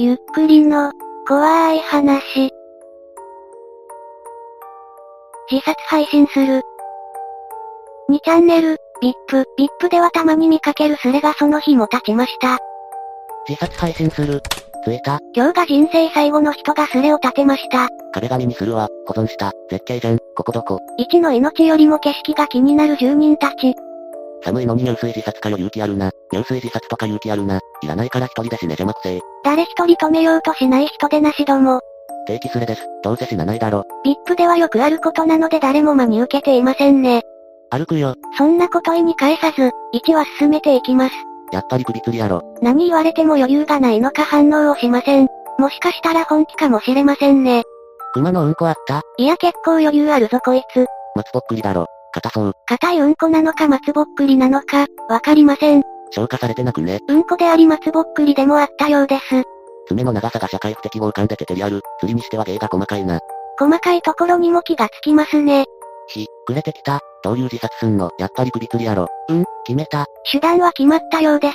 ゆっくりの、怖い話。自殺配信する。2チャンネル、ビップではたまに見かけるスレがその日も経ちました。自殺配信する。ついた。今日が人生最後の人がスレを立てました。壁紙にするわ、保存した、絶景じゃん、ここどこ。1の命よりも景色が気になる住人たち。寒いのに入水自殺かよ、勇気あるな。入水自殺とか勇気あるな。いらないから一人で死ね、邪魔くせえ。誰一人止めようとしない人でなしども。定期スレです。どうせ死なないだろ。VIPではよくあることなので誰も真に受けていませんね。歩くよ。そんなこと意に返さず、1は進めていきます。やっぱり首吊りやろ。何言われても余裕がないのか反応をしません。もしかしたら本気かもしれませんね。熊のうんこあった？いや結構余裕あるぞこいつ。松ぼっくりだろ。硬そう。硬いうんこなのか松ぼっくりなのか、わかりません。消化されてなくね。うんこであり松ぼっくりでもあったようです。爪の長さが社会不適合感でててリアル。釣りにしては芸が細かいな。細かいところにも気がつきますね。くれてきた。どういう自殺すんの？やっぱり首吊りやろ。うん、決めた。手段は決まったようです。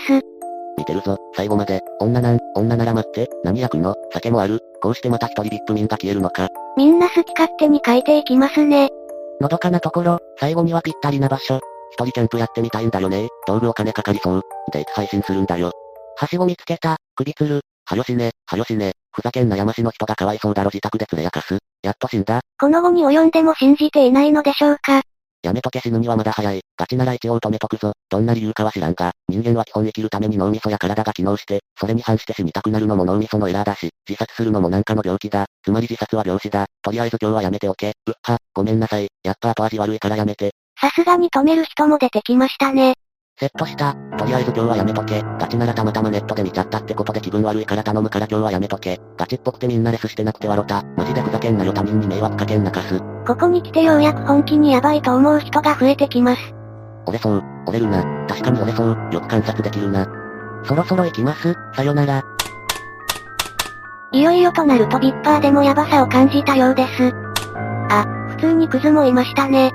見てるぞ、最後まで。女なら待って、何焼くの？酒もある。こうしてまた一人ビップ民が消えるのか。みんな好き勝手に書いていきますね。のどかなところ、最後にはぴったりな場所。一人キャンプやってみたいんだよね。道具お金かかりそう。で、いつ配信するんだよ。はしご見つけた。首吊る。はよしね、はよしね。ふざけんな山市の人がかわいそうだろ、自宅で連れやかす。やっと死んだ。この後に及んでも信じていないのでしょうか。やめとけ、死ぬにはまだ早い。ガチなら一応止めとくぞ。どんな理由かは知らんが、人間は基本生きるために脳みそや体が機能して、それに反して死にたくなるのも脳みそのエラーだし、自殺するのもなんかの病気だ。つまり自殺は病死だ。とりあえず今日はやめておけ。うっは、ごめんなさい。やっぱ後味悪いからやめて。さすがに止める人も出てきましたね。セットした。とりあえず今日はやめとけ。ガチならたまたまネットで見ちゃったってことで気分悪いから頼むから今日はやめとけ。ガチっぽくてみんなレスしてなくてわろた。マジでふざけんなよ、他人に迷惑かけんなかす。ここに来てようやく本気にヤバいと思う人が増えてきます。折れそう。折れるな。確かに折れそう。よく観察できるな。そろそろ行きます。さよなら。いよいよとなるとビッパーでもヤバさを感じたようです。あ、普通にクズもいましたね。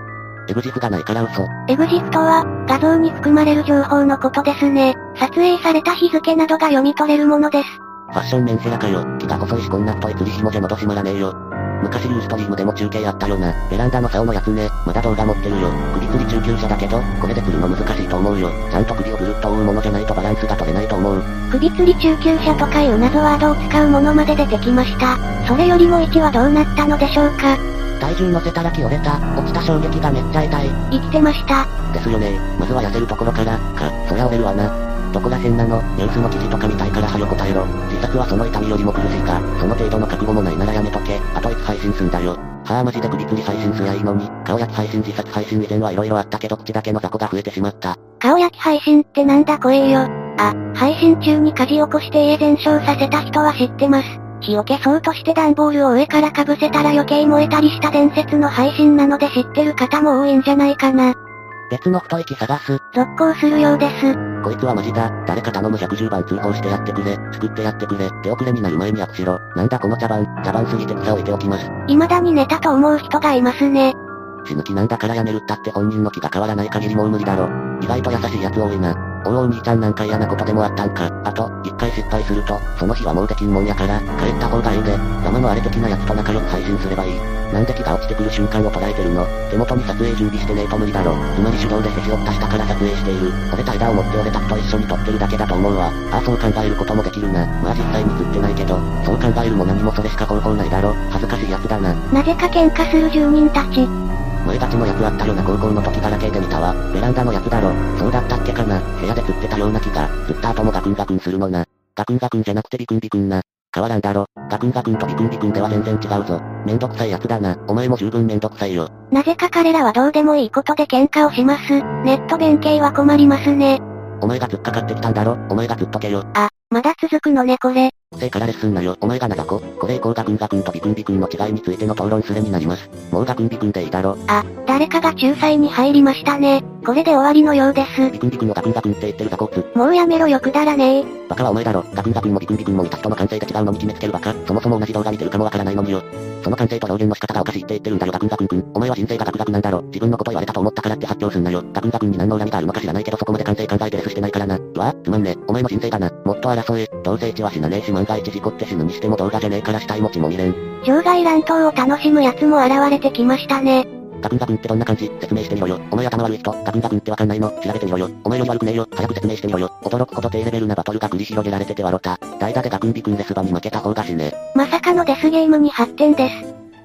エグジフがないから嘘。エグジフとは、画像に含まれる情報のことですね。撮影された日付などが読み取れるものです。ファッションメンヘラかよ。気が細いしこんな太い釣り紐じゃのど閉まらねえよ。昔ユーストリームでも中継やったよな。ベランダの竿のやつね。まだ動画持ってるよ。首吊り中級者だけど、これで釣るの難しいと思うよ。ちゃんと首をぐるっと覆うものじゃないとバランスが取れないと思う。首吊り中級者とかいう謎ワードを使うものまで出てきました。それよりも1はどうなったのでしょうか。体重乗せたら木折れた。落ちた衝撃がめっちゃ痛い。生きてました。ですよね。まずは痩せるところから、か、そりゃ折れるわな。どこら辺なの？ニュースの記事とか見たいから早く答えろ。自殺はその痛みよりも苦しいか。その程度の覚悟もないならやめとけ。あといつ配信すんだよ。はあマジで首吊り配信すりゃいいのに。顔焼き配信、自殺配信以前は色々あったけど口だけの雑魚が増えてしまった。顔焼き配信ってなんだ怖えよ。あ、配信中に火事起こして家全焼させた人は知ってます。火を消そうとして段ボールを上から被せたら余計燃えたりした伝説の配信なので知ってる方も多いんじゃないかな。別の太い木探す。続行するようです。こいつはマジだ。誰か頼む、110番通報してやってくれ。作ってやってくれ。手遅れになる前に悪しろ。なんだこの茶番。茶番すぎて草を置いておきます。未だにネタと思う人がいますね。死ぬ気なんだからやめるったって本人の気が変わらない限りもう無理だろ。意外と優しいやつ多いな。おおお兄ちゃんなんか嫌なことでもあったんか。あと、一回失敗すると、その日はもうできんもんやから、帰った方がいいで。生のあれ的なやつと仲良く配信すればいい。なんで木が落ちてくる瞬間を捉えてるの？手元に撮影準備してねえと無理だろ。つまり手動で席を出したから撮影している。折れた枝を持って折れた木と一緒に撮ってるだけだと思うわ。ああそう考えることもできるな。まあ実際に釣ってないけど、そう考えるも何もそれしか方法ないだろ。恥ずかしいやつだな。なぜか喧嘩する住人たち。前立ちのやつあったよな、高校の時ガラケーで見たわ。ベランダのやつだろ。そうだったっけかな。部屋で釣ってたような気が。釣った後もガクンガクンするのな。ガクンガクンじゃなくてビクンビクンな。変わらんだろ。ガクンガクンとビクンビクンでは全然違うぞ。めんどくさいやつだな。お前も十分めんどくさいよ。なぜか彼らはどうでもいいことで喧嘩をします。ネット弁慶は困りますね。お前が突っかかってきたんだろ。お前が突っとけよ。あ、まだ続くのねこれ。せいからレッスンなよ。お前がなだこ。これ以降ガクンガクンとビクンビクンの違いについての討論スレになります。もうガクンビクンでいいだろ。あ、誰かが仲裁に入りましたね。これで終わりのようです。ビクンビクンのガクンガクンって言ってる雑魚つ。もうやめろよくだらねえ。バカはお前だろ。ガクンザクンもビクンビクンも似た人の感性で違うのに決めつけるバカ。そもそも同じ動画見てるかもわからないのによ。その感性と表現の仕方がおかしいって言ってるんだよガクンザクンくん。お前は人生がザクザクなんだろ。自分のこと言われたと思ったからって発狂すんなよ。ガクンザクンに何の恨みがあるのか知らないけどそこまで感性考えベースしてないからな。うわ、つまんね。お前も人生だな。もっと争え。どうせ1は死なねえし万が一事故って死ぬにしても動画じゃねえから死体持ちも見れん。場外乱闘を楽しむ奴も現れてきましたね。ガクンザクンってどんな感じ？説明してみろよ。お前頭悪い人、ガクンザクンってわかんないの？調べてみろよ。お前より悪くねえよ。早く説明してみろよ。驚くほど低レベルなバトルが繰り広げられてて笑った。代打でガクンビクンデスバに負けた方が死ね。まさかのデスゲームに発展です。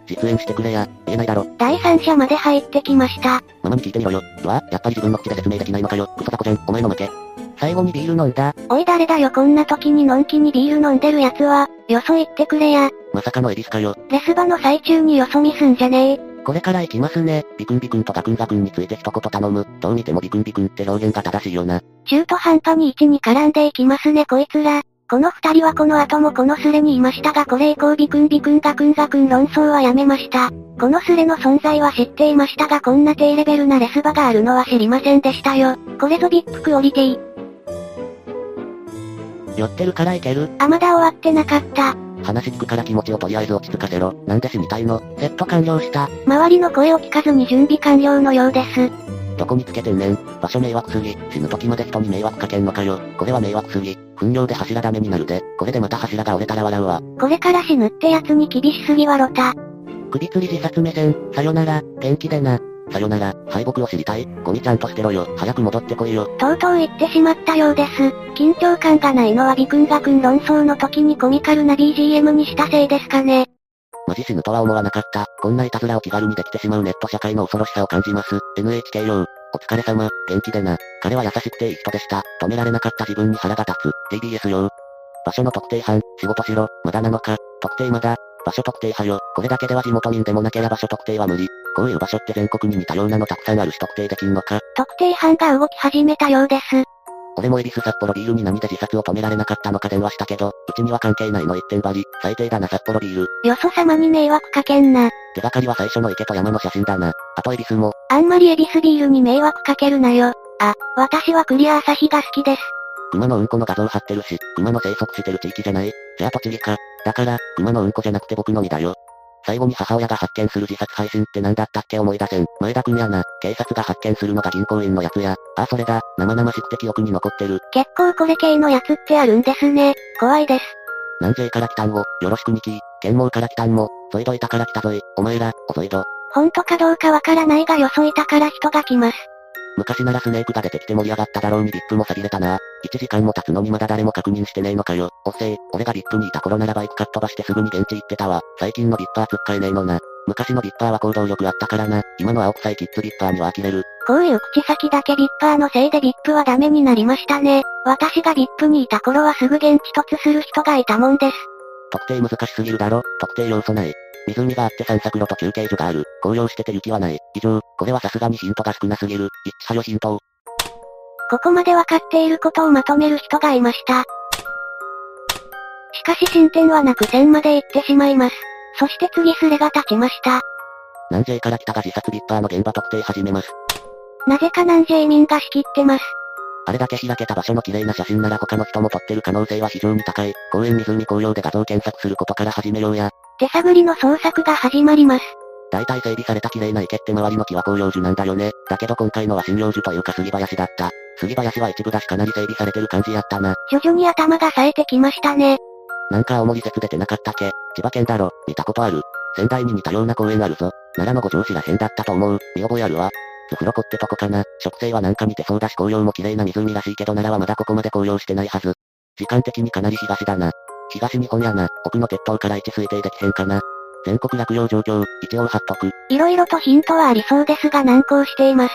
実演してくれや。言えないだろ。第三者まで入ってきました。ママに聞いてみろよ。うわ、やっぱり自分の口で説明できないのかよ。クソ雑魚じゃん。お前の負け。最後にビール飲んだ。おい誰だよこんな時にのんきにビール飲んでるやつは。よそ行ってくれや。まさかのエビスかよ。レスバの最中によそ見すんじゃねえ。これから行きますね。ビクンビクンとガクンザクンについて一言頼む。どう見てもビクンビクンって表現が正しいよな。中途半端に位置に絡んでいきますねこいつら。この二人はこの後もこのスレにいましたがこれ以降ビクンビクンガクンザクン論争はやめました。このスレの存在は知っていましたがこんな低レベルなレスバがあるのは知りませんでしたよ。これぞビッグクオリティ。寄ってるからいける。あ、まだ終わってなかった。話聞くから気持ちをとりあえず落ち着かせろ。なんで死にたいの？セット完了した。周りの声を聞かずに準備完了のようです。どこにつけてんねん。場所迷惑すぎ。死ぬ時まで人に迷惑かけんのかよ。これは迷惑すぎ。糞尿で柱ダメになるで。これでまた柱が折れたら笑うわ。これから死ぬってやつに厳しすぎわろた。首吊り自殺目線。さよなら。元気でな。さよなら、敗北を知りたい。ゴミちゃんとしてろよ。早く戻ってこいよ。とうとう行ってしまったようです。緊張感がないのはビクンガクン論争の時にコミカルな BGM にしたせいですかね。マジ死ぬとは思わなかった。こんないたずらを気軽にできてしまうネット社会の恐ろしさを感じます。NHK よ。お疲れ様、元気でな。彼は優しくていい人でした。止められなかった自分に腹が立つ。TBS よ。場所の特定班、仕事しろ。まだなのか。特定まだ。場所特定派よ。これだけでは地元民でもなければ場所特定は無理。こういう場所って全国に似たようなのたくさんあるし特定できんのか。特定班が動き始めたようです。俺も恵比寿札幌ビールに何で自殺を止められなかったのか電話したけど、うちには関係ないの一点張り。最低だな札幌ビール。よそ様に迷惑かけんな。手がかりは最初の池と山の写真だな。あと恵比寿も。あんまり恵比寿ビールに迷惑かけるなよ。あ、私はクリア朝日が好きです。熊のうんこの画像貼ってるし、熊の生息してる地域じゃない。じゃあ栃木か。だから、熊のうんこじゃなくて僕の身だよ。最後に母親が発見する自殺配信って何だったっけ思い出せん。前田くんやな。警察が発見するのが銀行員のやつや。あ、それだ。生々しくて記憶に残ってる。結構これ系のやつってあるんですね。怖いです。南西から来たんを、よろしくにきー。剣網から来たんも、ゾイドいたから来たぞい。お前ら、遅いど。ほんとかどうかわからないがよそいたから人が来ます。昔ならスネークが出てきて盛り上がっただろうにビップも錆びれたな。1時間も経つのにまだ誰も確認してねえのかよ。おっせえ、俺がビップにいた頃ならバイクかっ飛ばしてすぐに現地行ってたわ。最近のビッパーつっかえねえのな。昔のビッパーは行動力あったからな。今の青臭いキッズビッパーには呆れる。こういう口先だけビッパーのせいでビップはダメになりましたね。私がビップにいた頃はすぐ現地突する人がいたもんです。特定難しすぎるだろ。特定要素ない。湖があって散策路と休憩所がある。紅葉してて雪はない。以上、これはさすがにヒントが少なすぎる。一致派よヒントを。ここまでわかっていることをまとめる人がいました。しかし進展はなく線まで行ってしまいます。そして次スレが立ちました。南西から来たが自殺ビッパーの現場特定始めます。なぜか南西民が仕切ってます。あれだけ開けた場所の綺麗な写真なら他の人も撮ってる可能性は非常に高い。公園湖紅葉で画像検索することから始めようや。手探りの捜索が始まります。大体整備された綺麗な池って周りの木は広葉樹なんだよね。だけど今回のは針葉樹というか杉林だった。杉林は一部だしかなり整備されてる感じやったな。徐々に頭が冴えてきましたね。なんか青森説出てなかったっけ？千葉県だろ。見たことある。仙台に似たような公園あるぞ。奈良の五条市ら辺だったと思う。見覚えあるわ。つふろこってとこかな。植生はなんか似てそうだし紅葉も綺麗な湖らしいけど奈良はまだここまで紅葉してないはず。時間的にかなり東だな。東日本やな。奥の鉄塔から位置推定できへんかな。全国落葉状況、一応貼っとく。色々とヒントはありそうですが難航しています。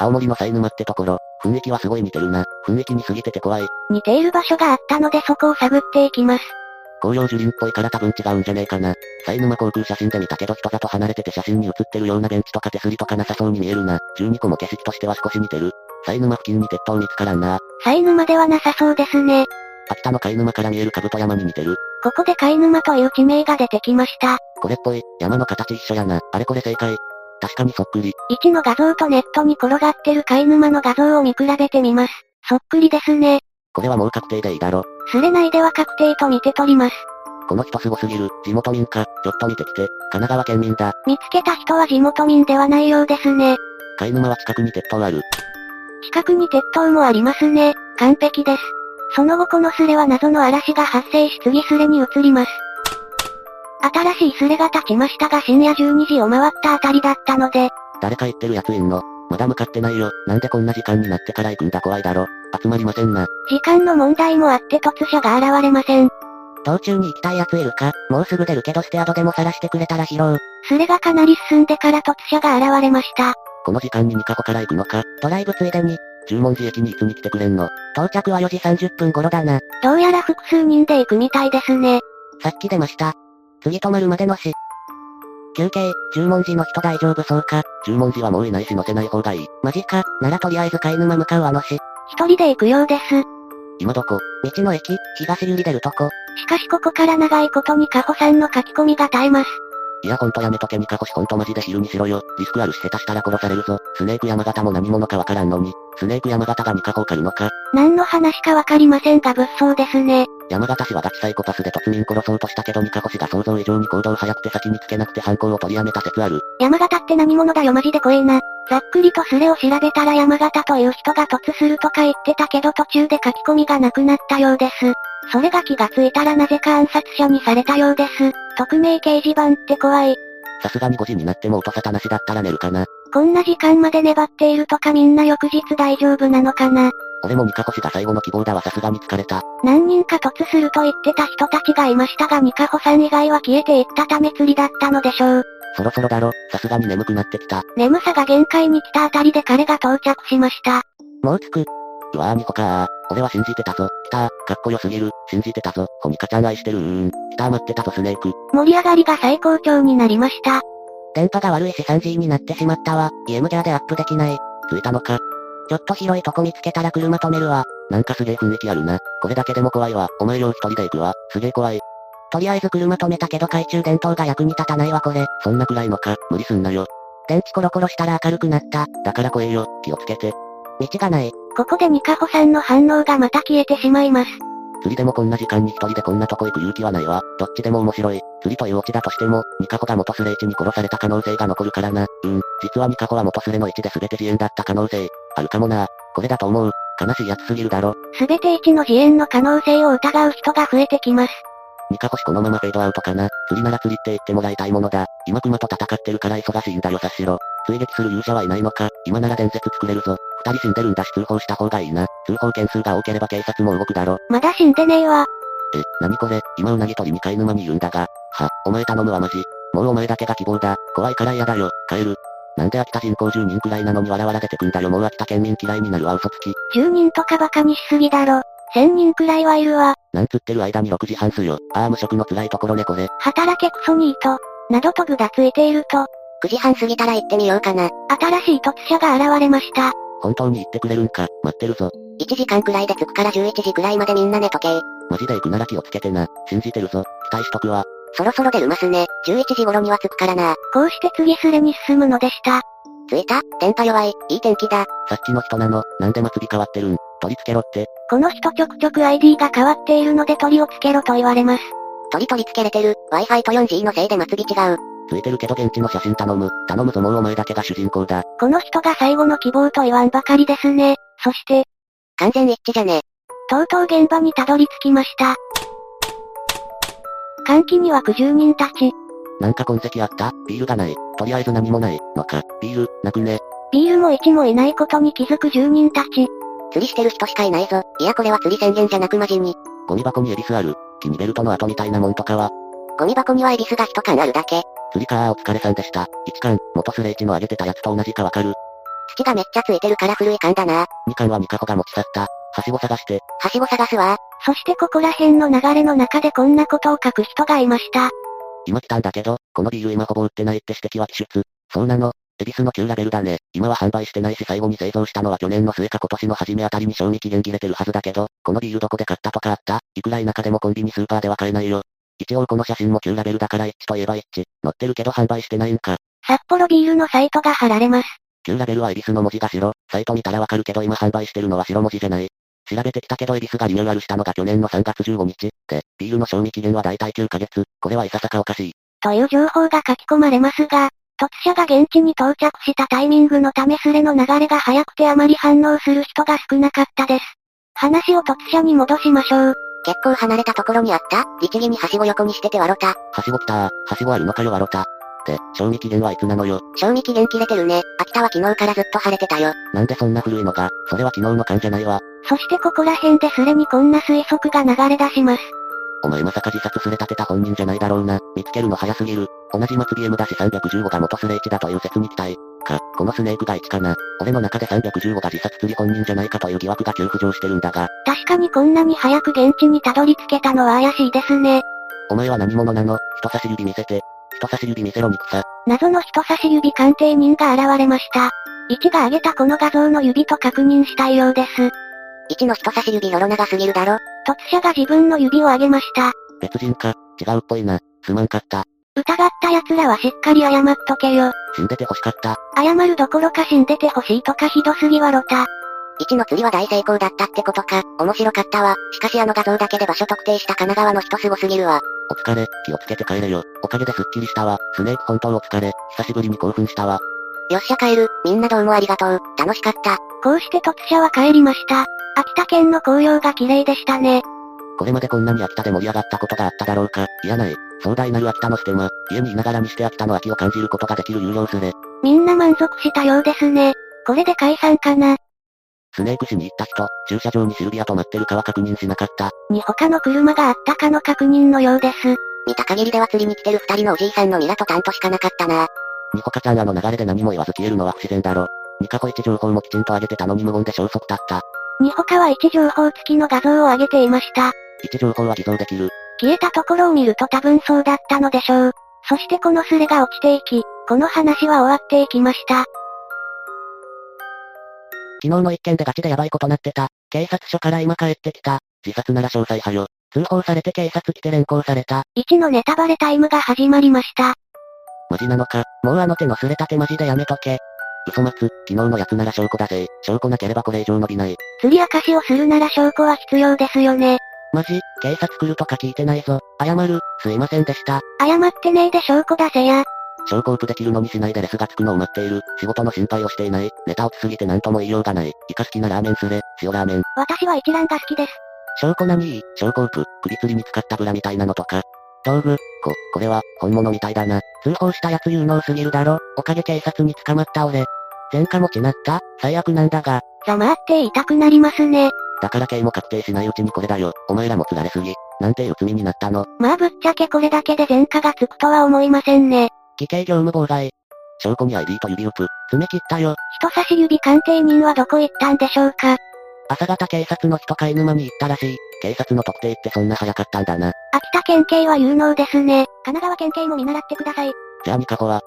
青森の犀沼ってところ、雰囲気はすごい似てるな。雰囲気に過ぎてて怖い。似ている場所があったのでそこを探っていきます。紅葉樹林っぽいから多分違うんじゃねえかな。犀沼航空写真で見たけど人里離れてて写真に写ってるようなベンチとか手すりとかなさそうに見えるな。12個も景色としては少し似てる。犀沼付近に鉄塔見つからんな。犀沼ではなさそうですね。秋田の貝沼から見える兜山に似てる。ここで貝沼という地名が出てきました。これっぽい、山の形一緒やな。あれこれ正解。確かにそっくり。1の画像とネットに転がってる貝沼の画像を見比べてみます。そっくりですね。これはもう確定でいいだろ。スレ内では確定と見て取ります。この人すごすぎる。地元民か。ちょっと見てきて。神奈川県民だ。見つけた人は地元民ではないようですね。貝沼は近くに鉄塔ある。近くに鉄塔もありますね。完璧です。その後このスレは謎の嵐が発生し次スレに移ります。新しいスレが立ちましたが深夜12時を回ったあたりだったので。誰か言ってるやついんの？まだ向かってないよ。なんでこんな時間になってから行くんだ。怖いだろ。集まりませんな。時間の問題もあって突者が現れません。道中に行きたいやついるか？もうすぐ出るけどステアドでも晒してくれたら拾う。スレがかなり進んでから突者が現れました。この時間に2カ所から行くのか？ドライブついでに。十文字駅にいつに来てくれんの？到着は4時30分頃だな。どうやら複数人で行くみたいですね。さっき出ました。次止まるまでのし。休憩、十文字の人大丈夫そうか？十文字はもういないし乗せない方がいい。マジか、ならとりあえず貝沼向かうわのし。一人で行くようです。今どこ？道の駅、東ゆり出るとこ。しかしここから長いことにカホさんの書き込みが絶えます。いやほんとやめとけにかほしほんとマジで昼にしろよ。リスクあるし下手したら殺されるぞ。スネーク山形も何者かわからんのに。スネーク山形がニカホを狩るのか。何の話かわかりませんが物騒ですね。山形氏はガチサイコパスで突然殺そうとしたけどニカホ氏が想像以上に行動早くて先につけなくて犯行を取りやめた説ある。山形って何者だよマジで怖えな。ざっくりとスレを調べたら山形という人が突するとか言ってたけど途中で書き込みがなくなったようです。それが気がついたらなぜか暗殺者にされたようです。匿名掲示板って怖い。さすがに5時になっても音沙汰なしだったら寝るかな。こんな時間まで粘っているとかみんな翌日大丈夫なのかな。俺もニカホ氏が最後の希望だわさすがに疲れた。何人か突すると言ってた人たちがいましたがニカホさん以外は消えていったため釣りだったのでしょう。そろそろだろ、さすがに眠くなってきた。眠さが限界に来たあたりで彼が到着しました。もう着く。うわーにほかー。俺は信じてたぞ。来たー。かっこよすぎる。信じてたぞ。ほにかちゃん愛してるー。来たー待ってたぞスネーク。盛り上がりが最高潮になりました。電波が悪いし 3G になってしまったわ。ゲームじゃでアップできない。着いたのか。ちょっと広いとこ見つけたら車止めるわ。なんかすげえ雰囲気あるな。これだけでも怖いわ。お前よう一人で行くわ。すげえ怖い。とりあえず車止めたけど懐中電灯が役に立たないわこれ。そんな暗いのか。無理すんなよ。電池コロコロしたら明るくなった。だから怖えよ。気をつけて。道がない。ここでニカホさんの反応がまた消えてしまいます。釣りでもこんな時間に一人でこんなとこ行く勇気はないわ。どっちでも面白い。釣りというオチだとしても、ニカホが元スレ1に殺された可能性が残るからな。実はニカホは元スレの1で全て自演だった可能性。あるかもな。これだと思う。悲しいやつすぎるだろ。全て1の自演の可能性を疑う人が増えてきます。ニカホ氏このままフェードアウトかな。釣りなら釣りって言ってもらいたいものだ。今熊と戦ってるから忙しいんだよ察しろ。追撃する勇者はいないのか。今なら伝説作れるぞ。二人死んでるんだし通報した方がいいな。通報件数が多ければ警察も動くだろ。まだ死んでねえわ。え、なにこれ。今うなぎ取りに貝沼にいるんだが。は、お前頼むわマジ。もうお前だけが希望だ。怖いから嫌だよ。帰る。なんで秋田人口10人くらいなのに笑わられてくんだよ。もう秋田県民嫌いになるわ嘘つき。10人とかバカにしすぎだろ。1000人くらいはいるわ。なんつってる間に6時半すよ。ああ無職の辛いところねこれ。働けクソニート。などとぐだついていると。9時半過ぎたら行ってみようかな。新しい突者が現れました。本当に行ってくれるんか。待ってるぞ。1時間くらいで着くから11時くらいまでみんな寝とけ。マジで行くなら気をつけてな。信じてるぞ。期待しとくわ。そろそろ出るますね。11時頃には着くからな。こうして次スレに進むのでした。着いた。電波弱い。いい天気だ。さっきの人なの。なんで祭り変わってるん。取り付けろって。この人ちょくちょく ID が変わっているので取りをつけろと言われます。取り付けれてる。Wi-Fi と 4G のせいで祭り違う。ついてるけど現地の写真頼む。頼むぞもうお前だけが主人公だ。この人が最後の希望と言わんばかりですね。そして。完全一致じゃね。とうとう現場にたどり着きました。歓喜には90人たち。なんか痕跡あった？ビールがない。とりあえず何もない。のか。ビール、なくね。ビールも1もいないことに気づく10人たち。釣りしてる人しかいないぞ。いやこれは釣り宣言じゃなくマジに。ゴミ箱にエビスある。キニベルトの跡みたいなもんとかは。ゴミ箱にはエビスが1缶あるだけ。釣りかーお疲れさんでした。1缶、元スレ1のあげてたやつと同じかわかる。土がめっちゃついてるから古い缶だな。2缶はニカホが持ち去った。はしご探して。はしご探すわ。そしてここら辺の流れの中でこんなことを書く人がいました。今来たんだけど、このビール今ほぼ売ってないって指摘は奇出。そうなの。エビスの旧ラベルだね。今は販売してないし最後に製造したのは去年の末か今年の初めあたりに賞味期限切れてるはずだけど、このビールどこで買ったとかあった？いくら田舎でもコンビニスーパーでは買えないよ。一応この写真も旧ラベルだから一致といえば一致。載ってるけど販売してないんか。札幌ビールのサイトが貼られます。旧ラベルはエビスの文字が白。サイト見たらわかるけど今販売してるのは白文字じゃない。調べてきたけどエビスがリニューアルしたのが去年の3月15日。で、ビールの賞味期限は大体9ヶ月。これはいささかおかしい。という情報が書き込まれますが、突者が現地に到着したタイミングのためスレの流れが早くてあまり反応する人が少なかったです。話を突者に戻しましょう。結構離れたところにあった律儀にはしご横にしててわろた。はしご来たー。はしごあるのかよわろた。で、賞味期限はいつなのよ。賞味期限切れてるね。秋田は昨日からずっと晴れてたよ。なんでそんな古いのが、それは昨日の缶じゃないわ。そしてここら辺ですれにこんな推測が流れ出します。お前まさか自殺すれ立てた本人じゃないだろうな。見つけるの早すぎる。同じ末 BM だし315が元スレ1だという説に期待。か、このスネークが1かな。俺の中で315が自殺釣り本人じゃないかという疑惑が急浮上してるんだが。確かにこんなに早く現地にたどり着けたのは怪しいですね。お前は何者なの？人差し指見せて。人差し指見せろにくさ。謎の人差し指鑑定人が現れました。1が挙げたこの画像の指と確認したいようです。1の人差し指よろ長すぎるだろ。突者が自分の指を挙げました。別人か、違うっぽいな。すまんかった。疑った奴らはしっかり謝っとけよ。死んでて欲しかった。謝るどころか死んでて欲しいとかひどすぎわろた。1の釣りは大成功だったってことか。面白かったわ。しかしあの画像だけで場所特定した神奈川の人すごすぎるわ。お疲れ、気をつけて帰れよ。おかげですっきりしたわ。スネーク本当お疲れ。久しぶりに興奮したわ。よっしゃ帰る。みんなどうもありがとう。楽しかった。こうして突者は帰りました。秋田県の紅葉が綺麗でしたね。これまでこんなに秋田で盛り上がったことがあっただろうか。いやない。壮大なる秋田のステマ。家にいながらにして秋田の秋を感じることができる有料スレ。みんな満足したようですね。これで解散かな。スネークしに行った人、駐車場にシルビアと待ってるかは確認しなかった。に他の車があったかの確認のようです。見た限りでは釣りに来てる二人のおじいさんのミラとタンとしかなかったな。にほかちゃんあの流れで何も言わず消えるのは不自然だろ。にかこ一情報もきちんと上げてたのに無言で消息絶った。にほかは一情報付きの画像を上げていました。一情報は偽造できる。消えたところを見ると多分そうだったのでしょう。そしてこのスレが落ちていき、この話は終わっていきました。昨日の一件でガチでヤバいことなってた。警察署から今帰ってきた。自殺なら詳細派よ。通報されて警察来て連行された。1のネタバレタイムが始まりました。マジなのか。もうあの手のすれたてマジでやめとけ。嘘待つ。昨日のやつなら証拠だぜ。証拠なければこれ以上伸びない。釣り明かしをするなら証拠は必要ですよね。マジ、警察来るとか聞いてないぞ。謝る、すいませんでした。謝ってねえで証拠だぜや。証拠をプできるのにしないでレスがつくのを待っている。仕事の心配をしていない。ネタ落ちすぎてなんとも言いようがない。イカ好きなラーメンスレ、塩ラーメン。私は一覧が好きです。証拠何いい？証拠プ、首吊りに使ったブラみたいなのとか。道具、これは、本物みたいだな。通報したやつ有能すぎるだろ。おかげ警察に捕まった俺。前科持ちなった？最悪なんだが。ざまあって痛くなりますね。だから刑も確定しないうちにこれだよ。お前らも釣られすぎ。なんていう罪になったの。まあぶっちゃけこれだけで前科がつくとは思いませんね。偽計業務妨害。証拠に ID と指を爪切ったよ。人差し指鑑定人はどこ行ったんでしょうか。朝方警察の人飼い沼に行ったらしい。警察の特定ってそんな早かったんだな。秋田県警は有能ですね。神奈川県警も見習ってください。じゃあニカホは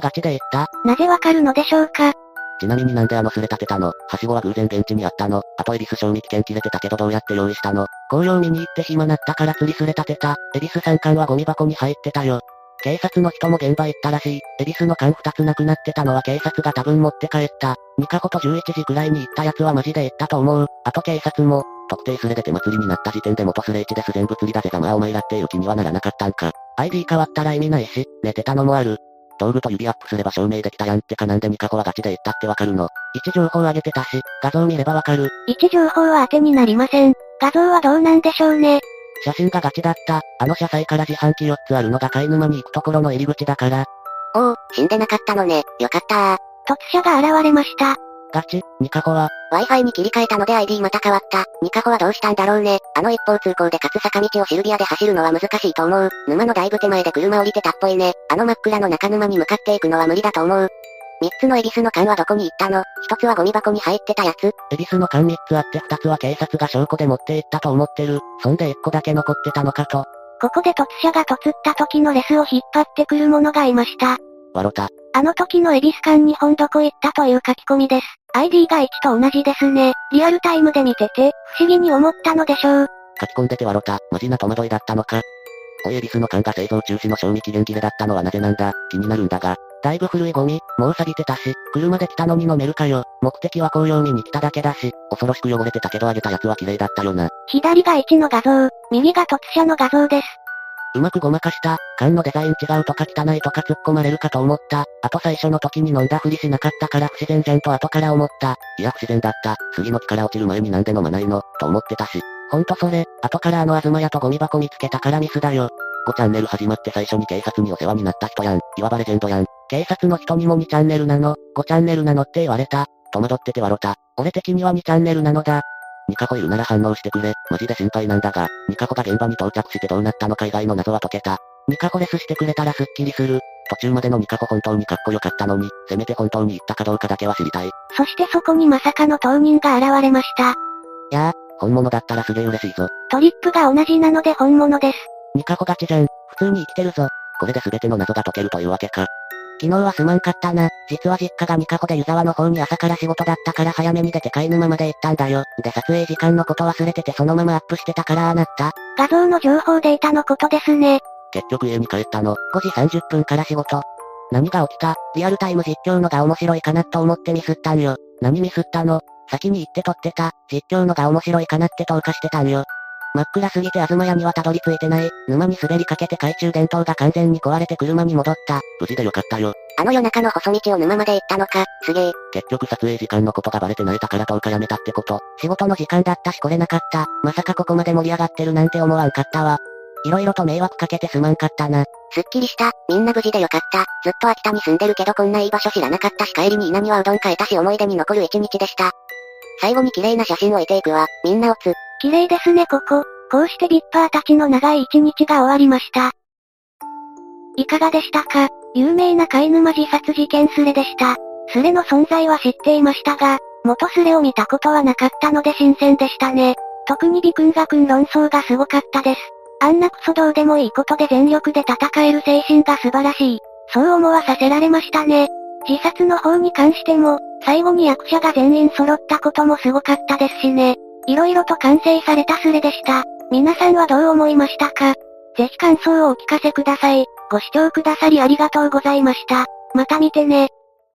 ガチで行った。なぜわかるのでしょうか。ちなみになんであのスレ立てたの？はしごは偶然現地にあったの？あとエビス賞味期限切れてたけどどうやって用意したの？紅葉見に行って暇なったから釣りスレ立てた。エビス3缶はゴミ箱に入ってたよ。警察の人も現場行ったらしい。エビスの缶2つなくなってたのは警察が多分持って帰った。ニカホと11時くらいに行ったやつはマジで行ったと思う。あと警察も、特定スレで手祭りになった時点で元スレ1です全部釣りだぜざまあお前らっていう気にはならなかったんか。ID 変わったら意味ないし、寝てたのもある。道具と指アップすれば証明できたやんってかなんでニカホはガチで行ったってわかるの。位置情報上げてたし、画像見ればわかる。位置情報は当てになりません。画像はどうなんでしょうね。写真がガチだった。あの車載から自販機4つあるのが貝沼に行くところの入り口だから。おお、死んでなかったのね。よかったー。突者が現れました。ガチ、ニカホは。Wi-Fi に切り替えたので ID また変わった。ニカホはどうしたんだろうね。あの一方通行でかつ坂道をシルビアで走るのは難しいと思う。沼のだいぶ手前で車降りてたっぽいね。あの真っ暗の中沼に向かっていくのは無理だと思う。3つのエビスの缶はどこに行ったの？1つはゴミ箱に入ってたやつ。エビスの缶3つあって2つは警察が証拠で持って行ったと思ってる。そんで1個だけ残ってたのかと。ここで突者が突った時のレスを引っ張ってくる者がいました。わろた。あの時のエビス缶2本どこ行ったという書き込みです。ID が1と同じですね。リアルタイムで見てて、不思議に思ったのでしょう。書き込んでてわろた。マジな戸惑いだったのか。おいエビスの缶が製造中止の賞味期限切れだったのはなぜなんだ。気になるんだが。だいぶ古いゴミ、もう錆びてたし、車で来たのに飲めるかよ。目的は紅葉見に来ただけだし、恐ろしく汚れてたけどあげたやつは綺麗だったよな。左が1の画像、右が突射の画像です。うまくごまかした。缶のデザイン違うとか汚いとか突っ込まれるかと思った。あと最初の時に飲んだふりしなかったから不自然じゃんと後から思った。いや不自然だった。次の木から落ちる前になんで飲まないのと思ってたし。ほんとそれ、後からあの東屋とゴミ箱見つけたからミスだよ。5チャンネル始まって最初に警察にお世話になった人やん。いわばレジェンドやん。警察の人にも2チャンネルなの、5チャンネルなのって言われた。戸惑ってて笑った。俺的には2チャンネルなのだ。ニカコいるなら反応してくれ。マジで心配なんだが、ニカコが現場に到着してどうなったのか以外の謎は解けた。ニカコレスしてくれたらスッキリする。途中までのニカコ本当にかっこよかったのに、せめて本当に行ったかどうかだけは知りたい。そしてそこにまさかの当人が現れました。やあ、本物だったらすげえ嬉しいぞ。トリップが同じなので本物です。ニカコガチじゃん。普通に生きてるぞ。これで全ての謎が解けるというわけか。昨日はすまんかったな。実は実家がニカコで湯沢の方に朝から仕事だったから早めに出て飼い沼まで行ったんだよ。で撮影時間のこと忘れててそのままアップしてたからああなった。画像の情報データのことですね。結局家に帰ったの。5時30分から仕事。何が起きた？リアルタイム実況のが面白いかなと思ってミスったんよ。何ミスったの？先に行って撮ってた。実況のが面白いかなって投下してたんよ。真っ暗すぎて東屋にはたどり着いてない。沼に滑りかけて懐中電灯が完全に壊れて車に戻った。無事でよかったよ。あの夜中の細道を沼まで行ったのか、すげえ。結局撮影時間のことがバレて泣いたから10日やめたってこと。仕事の時間だったし来れなかった。まさかここまで盛り上がってるなんて思わんかったわ。いろいろと迷惑かけてすまんかったな。すっきりした。みんな無事でよかった。ずっと秋田に住んでるけどこんないい場所知らなかったし帰りに稲にはうどん買えたし思い出に残る一日でした。最後に綺麗な写真を置いていくわ。みんなおつ。綺麗ですねここ。こうしてビッパーたちの長い一日が終わりました。いかがでしたか？有名な貝沼自殺事件スレでした。スレの存在は知っていましたが、元スレを見たことはなかったので新鮮でしたね。特にビ君が君論争がすごかったです。あんなクソどうでもいいことで全力で戦える精神が素晴らしい。そう思わさせられましたね。自殺の方に関しても、最後に役者が全員揃ったこともすごかったですしね。いろいろと完成されたスレでした。皆さんはどう思いましたか？ぜひ感想をお聞かせください。ご視聴くださりありがとうございました。また見てね。